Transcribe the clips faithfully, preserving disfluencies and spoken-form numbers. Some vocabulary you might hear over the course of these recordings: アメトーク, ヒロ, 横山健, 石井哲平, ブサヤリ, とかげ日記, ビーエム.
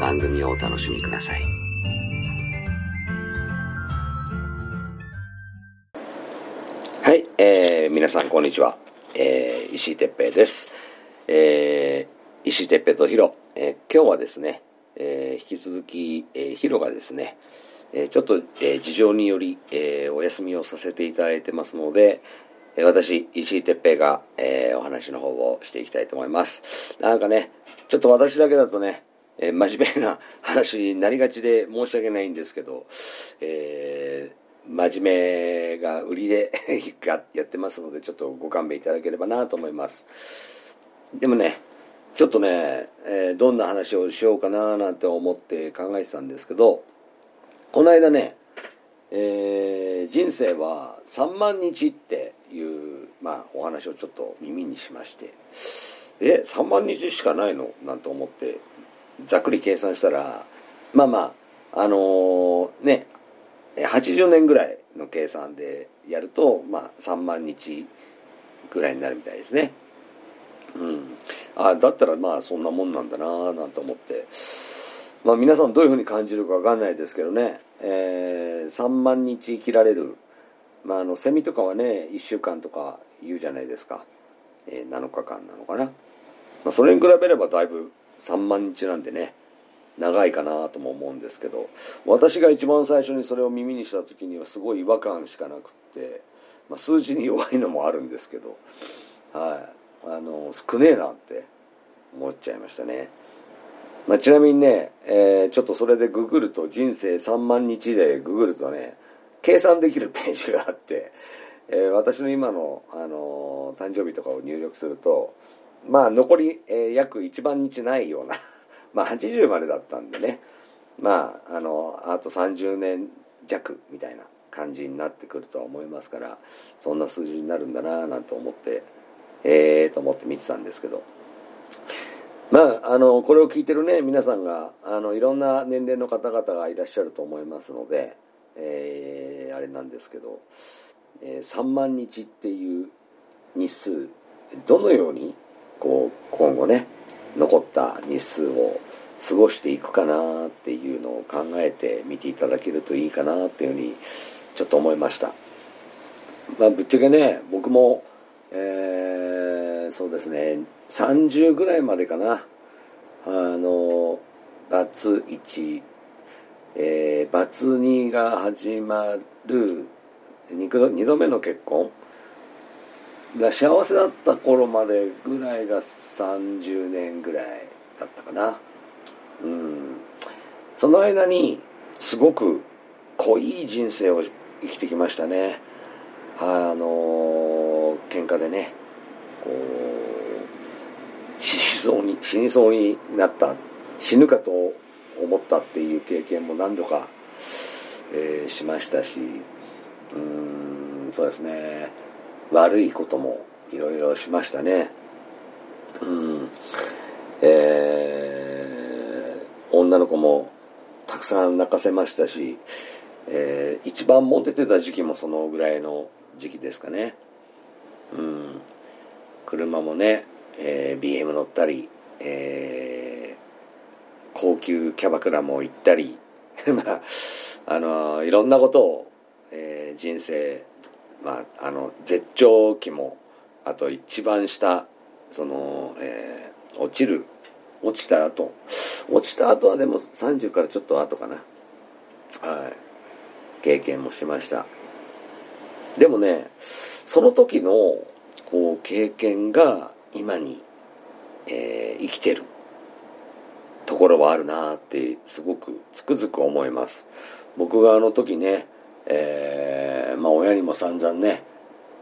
番組をお楽しみください。はい、えー、皆さんこんにちは、えー、石井哲平です、えー、石井哲平とヒロ、えー、今日はですね、えー、引き続き、えー、ヒロがですねちょっと事情によりお休みをさせていただいてますので、私石井哲平がお話の方をしていきたいと思います。なんかね、ちょっと私だけだとね真面目な話になりがちで申し訳ないんですけど、えー、真面目が売りでやってますので、ちょっとご勘弁いただければなと思います。でもね、ちょっとねどんな話をしようかななんて思って考えてたんですけど、この間ね、えー、人生はさんまんにちっていう、まあ、お話をちょっと耳にしまして、えさんまんにちしかないのなんて思ってざっくり計算したら、まあまああのー、ねはちじゅうねんぐらいの計算でやると、まあ、さんまんにちぐらいになるみたいですね。うん、あだったらまあそんなもんなんだななんて思って、まあ、皆さんどういうふうに感じるか分かんないですけどね、えー、さんまんにち生きられる、まあ、あのセミとかはねいっしゅうかんとか言うじゃないですか、えー、なのかかんなのかな、まあ、それに比べればだいぶさんまんにちなんでね長いかなとも思うんですけど、私が一番最初にそれを耳にした時にはすごい違和感しかなくって、まあ、数字に弱いのもあるんですけど、はい、あの少ねえなって思っちゃいましたね。まあ、ちなみにね、えー、ちょっとそれでググると、人生さんまんにちでググるとね、計算できるページがあって、えー、私の今の、あのー、誕生日とかを入力すると、まあ残り、えー、約いちまんにちないような、まあはちじゅうまでだったんでね、まあ、あのー、あとさんじゅうねんじゃくみたいな感じになってくるとは思いますから、そんな数字になるんだなぁなんて思って、えーと思って見てたんですけど、まあ、あのこれを聞いてるね皆さんがあのいろんな年齢の方々がいらっしゃると思いますので、えー、あれなんですけど、えー、さんまんにちっていう日数、どのようにこう今後ね残った日数を過ごしていくかなっていうのを考えて見ていただけるといいかなっていうふうにちょっと思いました。まあ、ぶっちゃけね僕もえー、そうですねさんじゅうぐらいまでかな、あの バツイチ、えー、バツニが始まるにどめの結婚が幸せだった頃までぐらいがさんじゅうねんぐらいだったかな。うん、その間にすごく濃い人生を生きてきましたね。あの喧嘩でねこう死にそうに死にそうになった、死ぬかと思ったっていう経験も何度か、えー、しましたし、うーんそうですね悪いこともいろいろしましたね。うん、えー、女の子もたくさん泣かせましたし、えー、一番モテてた時期もそのぐらいの時期ですかね。うん、車もね、えー、ビーエム 乗ったり、えー、高級キャバクラも行ったりまあ、あのー、いろんなことを、えー、人生、まあ、あの絶頂期もあと一番下その、えー、落ちる落ちた後落ちた後はでもさんじゅうからちょっと後かな、はい、経験もしました。でもね、その時のこう経験が今に、えー、生きてるところはあるなってすごくつくづく思います。僕があの時ね、えー、まあ親にも散々ね、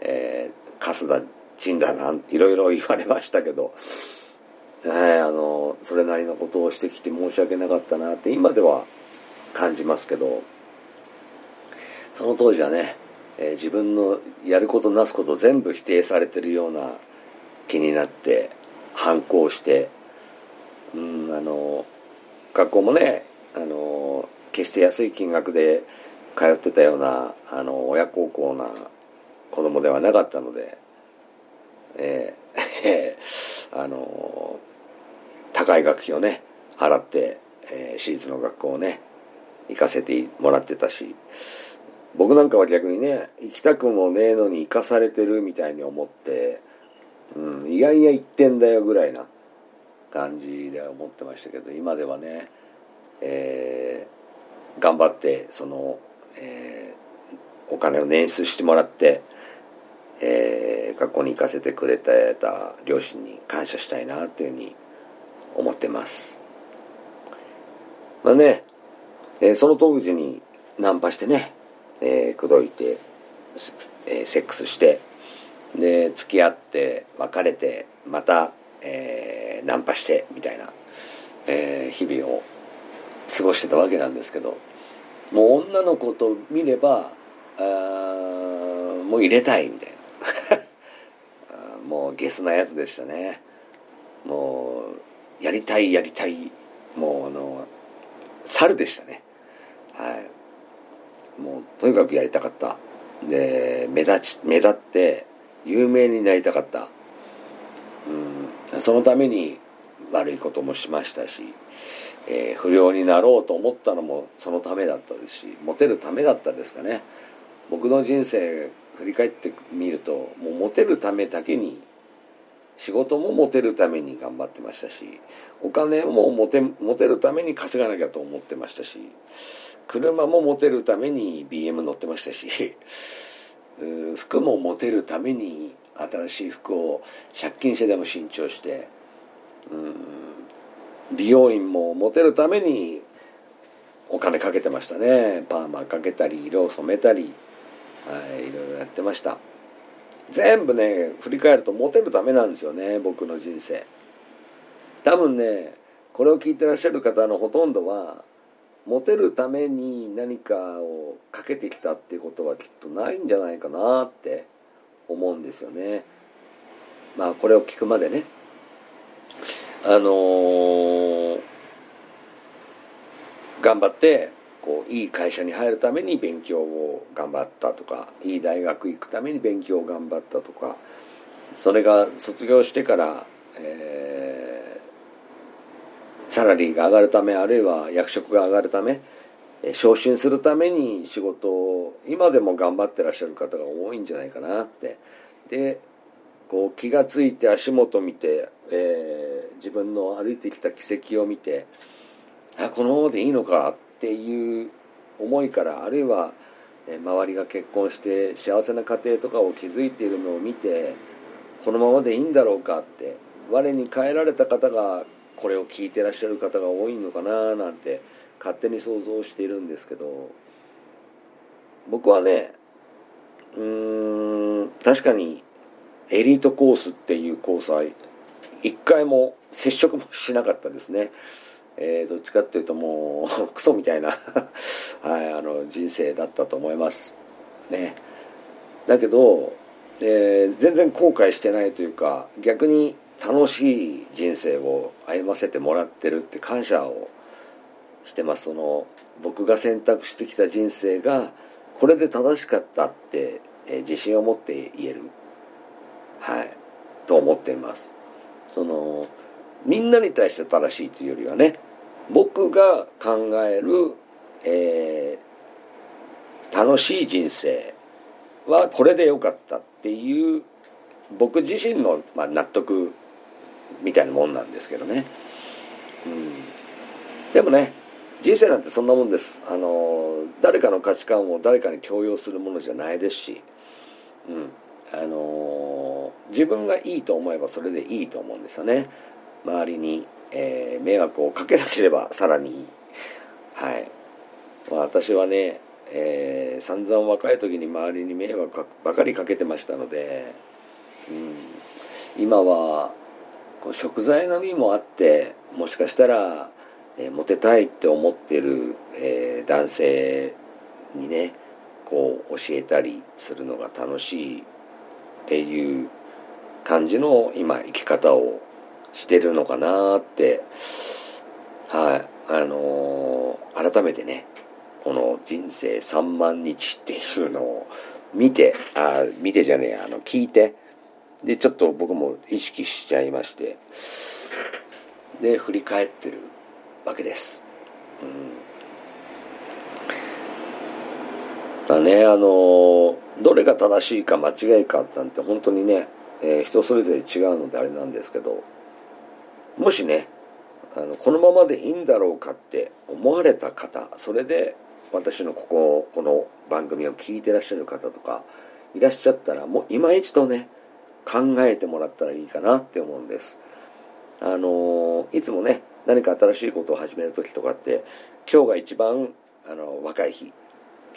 えー、カスだチンだなんいろいろ言われましたけど、えー、あのそれなりのことをしてきて申し訳なかったなって今では感じますけど、その当時はね、えー、自分のやることなすこと全部否定されてるような気になって反抗して、うん、あの学校もね、あの決して安い金額で通ってたようなあの親孝行な子供ではなかったので、えー、あの高い学費をね払って、えー、私立の学校をね行かせてもらってたし、僕なんかは逆にね行きたくもねえのに行かされてるみたいに思って、うん、いやいや行ってんだよぐらいな感じで思ってましたけど、今ではね、えー、頑張ってその、えー、お金を捻出してもらって、えー、学校に行かせてくれてた両親に感謝したいなっていうふうに思ってます。まあね、えー、その当時にナンパしてね、えー、口説いて、えー、セックスしてで付き合って別れてまた、えー、ナンパしてみたいな、えー、日々を過ごしてたわけなんですけど、もう女の子と見ればあもう入れたいみたいなもうゲスなやつでしたね。もうやりたいやりたい、もうあの猿でしたね。はい、もうとにかくやりたかったで、目立ち目立って有名になりたかった、うん、そのために悪いこともしましたし、えー、不良になろうと思ったのもそのためだったですし、モテるためだったですかね。僕の人生振り返ってみると、もうモテるためだけに、仕事もモテるために頑張ってましたし、お金もモテ、モテるために稼がなきゃと思ってましたし、車もモテるために ビーエム 乗ってましたし服もモテるために新しい服を借金してでも新調して、うん、美容院もモテるためにお金かけてましたね。パーマかけたり色を染めたり、はい、いろいろやってました。全部ね振り返るとモテるためなんですよね、僕の人生。多分ねこれを聞いてらっしゃる方のほとんどはモテるために何かをかけてきたっていうことはきっとないんじゃないかなって思うんですよね。まあこれを聞くまでね、あのー、頑張ってこういい会社に入るために勉強を頑張ったとか、いい大学行くために勉強を頑張ったとか、それが卒業してから、えーサラリーが上がるため、あるいは役職が上がるため、昇進するために仕事を今でも頑張ってらっしゃる方が多いんじゃないかなって。でこう気がついて足元見て、えー、自分の歩いてきた軌跡を見て、あこのままでいいのかっていう思いから、あるいは周りが結婚して幸せな家庭とかを築いているのを見て、このままでいいんだろうかって我に返られた方が、これを聞いてらっしゃる方が多いのかななんて勝手に想像しているんですけど、僕はねうーん確かにエリートコースっていうコースは一回も接触もしなかったですね。えー、どっちかっていうともうクソみたいな、はい、あの人生だったと思いますね。だけど、えー、全然後悔してないというか、逆に楽しい人生を歩ませてもらってるって感謝をしてます。その僕が選択してきた人生がこれで正しかったって、えー、自信を持って言える、はいと思っています。そのみんなに対して正しいというよりはね、僕が考える、えー、楽しい人生はこれでよかったっていう僕自身の、まあ、納得みたいなもんなんですけどね、うん、でもね、人生なんてそんなもんです。あの誰かの価値観を誰かに強要するものじゃないですし、うんあの自分がいいと思えばそれでいいと思うんですよね。周りに、えー、迷惑をかけなければさらにいい。はい、まあ、私はね、えー、散々若い時に周りに迷惑ばかりかけてましたので、うん、今はこう食材の身もあって、もしかしたら、えー、モテたいって思ってる、えー、男性にねこう教えたりするのが楽しいっていう感じの今生き方をしてるのかなって、はいあのー、改めてねこの人生さんまん日っていうのを見てあ見てじゃねえあの聞いてでちょっと僕も意識しちゃいましてで振り返ってるわけです。うん、だねあのー、どれが正しいか間違いかなんて本当にね、えー、人それぞれ違うのであれなんですけど、もしねあのこのままでいいんだろうかって思われた方、それで私のこここの番組を聞いてらっしゃる方とかいらっしゃったら、もう今一度ね考えてもらったらいいかなって思うんです。あのいつもね何か新しいことを始める時とかって今日が一番あの若い日、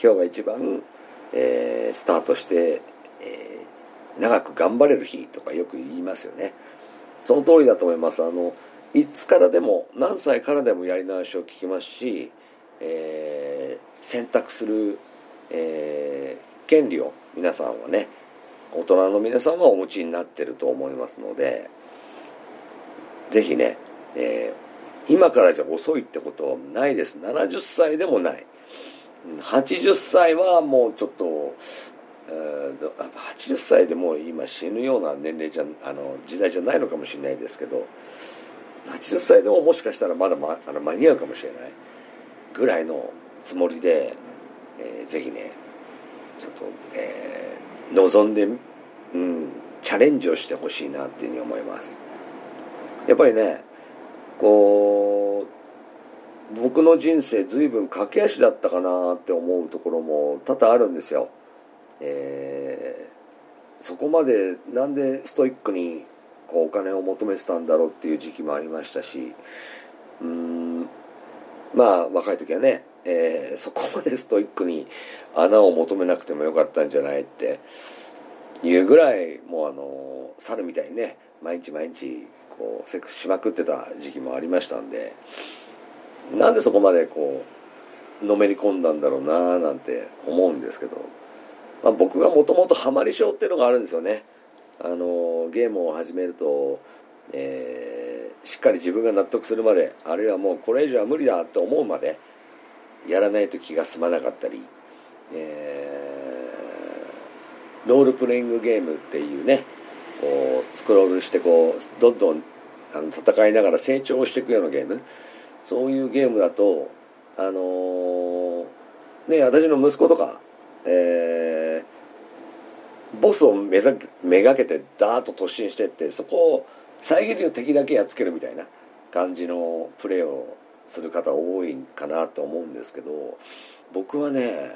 今日が一番、えー、スタートして、えー、長く頑張れる日とかよく言いますよね。その通りだと思います。あのいつからでも何歳からでもやり直しを聞きますし、えー、選択する、えー、権利を皆さんはね、大人の皆さんはお持ちになっていると思いますので、ぜひね、えー、今からじゃ遅いってことはないです。ななじゅっさいでもない、はちじゅっさいはもうちょっとはちじゅっさいでもう今死ぬような年齢じゃあの時代じゃないのかもしれないですけど、はちじゅっさいでももしかしたらまだ、ま、あの間に合うかもしれないぐらいのつもりで、えー、ぜひねちょっと、えー、望んで、うん、チャレンジをしてほしいなっていうふうに思います。やっぱりねこう僕の人生随分駆け足だったかなって思うところも多々あるんですよ。えー、そこまでなんでストイックにこうお金を求めてたんだろうっていう時期もありましたし、うーんまあ若い時はね、えー、そこまでストイックに穴を求めなくてもよかったんじゃないっていうぐらい、もうあの猿みたいにね毎日毎日こうセックスしまくってた時期もありましたんで、なんでそこまでこうのめり込んだんだろうななんて思うんですけど、まあ、僕がもともとハマり症っていうのがあるんですよね。あのゲームを始めると、えー、しっかり自分が納得するまで、あるいはもうこれ以上は無理だと思うまでやらないと気が済まなかったり、えー、ロールプレイングゲームっていうねこうスクロールしてこうどんどんあの戦いながら成長していくようなゲーム、そういうゲームだとあのー、ね私の息子とか、えーボスをめざめがけてダーッと突進してって、そこを遮る敵だけやっつけるみたいな感じのプレーをする方多いかなと思うんですけど、僕はね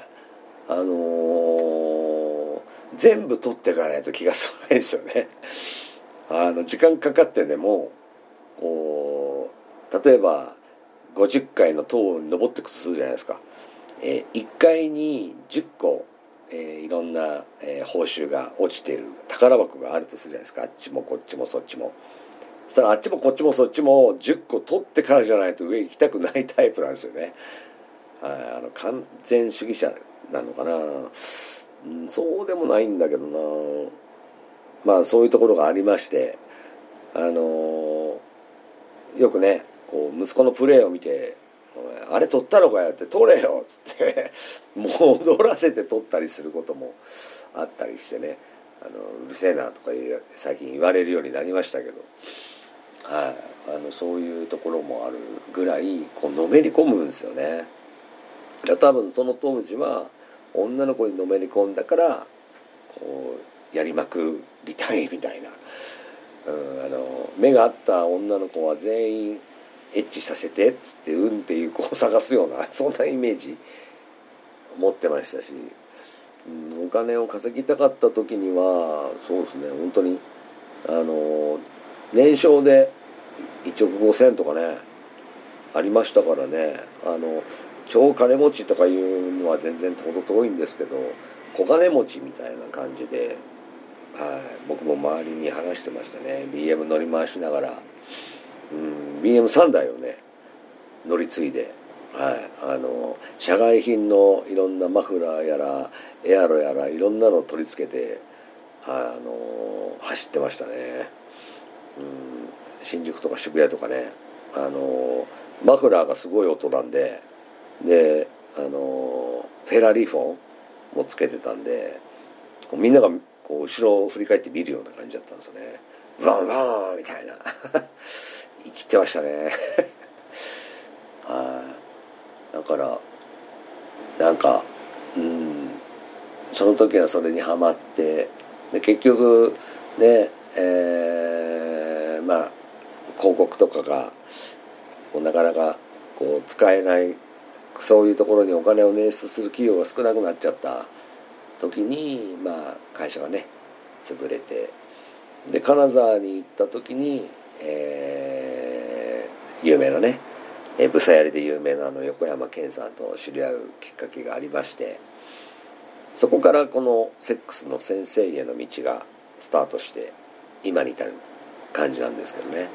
あのー、全部取っていかないと気が済まないんですよね。あの時間かかってでもこう例えばごじゅっかいの塔に登ってくとするじゃないですか、えー、いっかいにじゅっこえー、いろんな、えー、報酬が落ちている宝箱があるとするじゃないですか。あっちもこっちもそっちも、そしたらあっちもこっちもそっちもじゅっこ取ってからじゃないと上行きたくないタイプなんですよね。あの完全主義者なのかな、うん、そうでもないんだけどな。まあそういうところがありまして、あのー、よくねこう息子のプレーを見てあれ取ったのかよって取れよっつって戻らせて取ったりすることもあったりしてね、あのうるせえなとか最近言われるようになりましたけど、はい、あのそういうところもあるぐらいこうのめり込むんですよね。多分その当時は女の子にのめり込んだからこうやりまくりたいみたいな、うん、あの目が合った女の子は全員エッチさせてっつってうんっていう子を探すようなそんなイメージ持ってましたし、うん、お金を稼ぎたかった時にはそうですね、本当にあの年商でいちおくごせんとかねありましたからね、あの超金持ちとかいうのは全然程遠いんですけど、小金持ちみたいな感じで、はい、僕も周りに話してましたね。 ビーエム 乗り回しながら、うん、ビーエムさんだいをね乗り継いで、はい、あの社外品のいろんなマフラーやらエアロやらいろんなのを取り付けて、はい、あの走ってましたね、うん、新宿とか渋谷とかね、あのマフラーがすごい音なんで、であのフェラリーフォンもつけてたんで、こうみんながこう後ろを振り返って見るような感じだったんですよね。ワンワンみたいな生きてましたねはい、だからなんか、うん、その時はそれにハマって、で結局ね、えー、まあ広告とかがこうなかなかこう使えない、そういうところにお金を捻出する企業が少なくなっちゃった時に、まあ会社がね潰れて、で金沢に行った時に、えー、有名なねブサヤリで有名なあの横山健さんと知り合うきっかけがありまして、そこからこのセックスの先生への道がスタートして今に至る感じなんですけどね、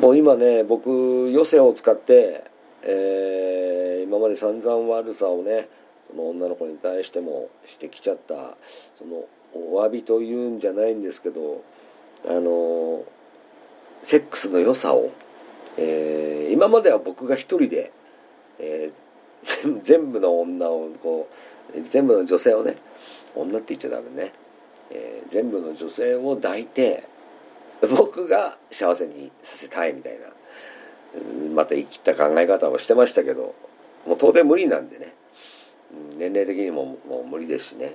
うん、もう今ね僕余生を使って、えー、今まで散々悪さをねその女の子に対してもしてきちゃった、そのお詫びというんじゃないんですけど、あのセックスの良さを、えー、今までは僕が一人で、えー、全部の女をこう全部の女性をね、女って言っちゃダメね、えー、全部の女性を抱いて僕が幸せにさせたいみたいな、また生きった考え方をしてましたけど、もう到底無理なんでね、年齢的にももう無理ですしね、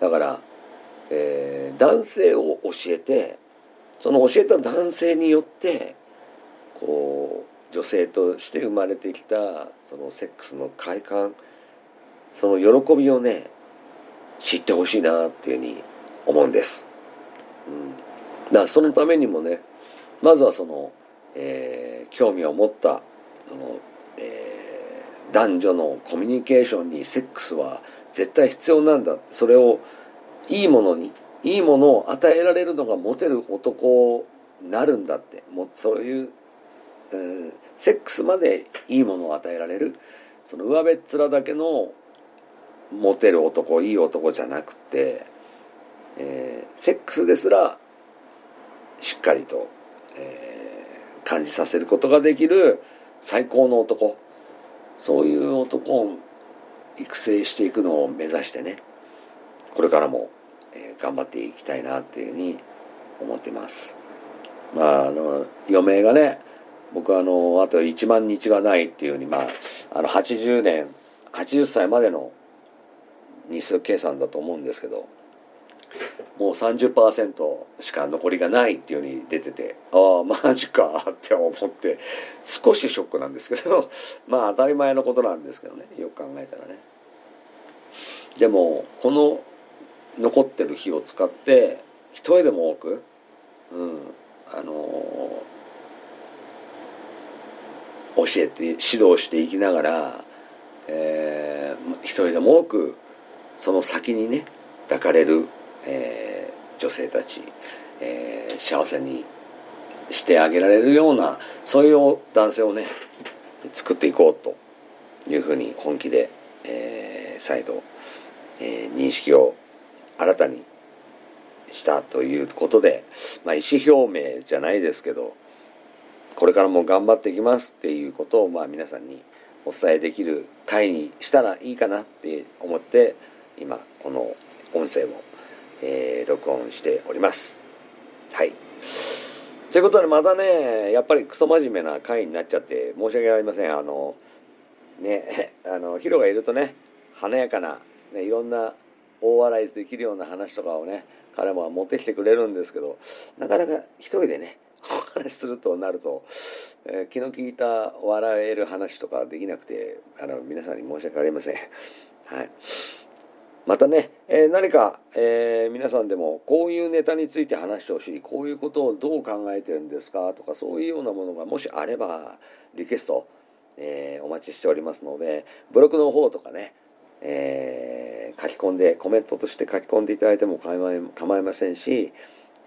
だから、えー、男性を教えて、その教えた男性によってこう女性として生まれてきたそのセックスの快感、その喜びをね知ってほしいなっていうふうに思うんです、うん、だからそのためにもね、まずはその、えー、興味を持ったその、えー、男女のコミュニケーションにセックスは絶対必要なんだ、それをいいものにいいものを与えられるのがモテる男になるんだって、もうそういう、うん、セックスまでいいものを与えられる、その上辺っ面だけのモテる男いい男じゃなくて、えー、セックスですらしっかりと、えー、感じさせることができる最高の男、そういう男を育成していくのを目指してね、これからも頑張っていきたいなっていうふうに思ってます。まああの余命がね、僕はあのあといちまんにちがないっていうふうに、まああのはちじゅうねんはちじゅっさいまでの日数計算だと思うんですけど、もう さんじゅっパーセント しか残りがないっていうふうに出てて、ああマジかって思って少しショックなんですけどまあ当たり前のことなんですけどね、よく考えたらね。でもこの残ってる日を使って一人でも多く、うん、あのー、教えて指導していきながら、えー、一人でも多くその先にね抱かれる、えー、女性たち、えー、幸せにしてあげられるようなそういう男性をね作っていこうというふうに本気で、えー、再度、えー、認識を新たにしたということで、まあ、意思表明じゃないですけど、これからも頑張っていきますっていうことをまあ皆さんにお伝えできる回にしたらいいかなって思って、今この音声を、えー、録音しております。はいということで、またねやっぱりクソ真面目な回になっちゃって申し訳ありません。あのねあのヒロがいるとね華やかな、ね、いろんな大笑いできるような話とかをね彼も持ってきてくれるんですけど、なかなか一人でね話するとなると、えー、気の利いた笑える話とかできなくて、あの皆さんに申し訳ありません。はい、またね、えー、何か、えー、皆さんでもこういうネタについて話してほしい、こういうことをどう考えてるんですかとか、そういうようなものがもしあればリクエスト、えー、お待ちしておりますので、ブログの方とかね、えー、書き込んでコメントとして書き込んでいただいても構い、構いませんし、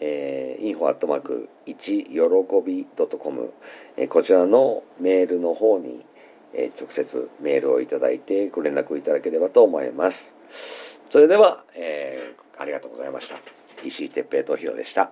えー、インフォ アットマーク いちよろこび ドットコム、えー、こちらのメールの方に、えー、直接メールをいただいてご連絡いただければと思います。それでは、えー、ありがとうございました。石井哲平とひろでした。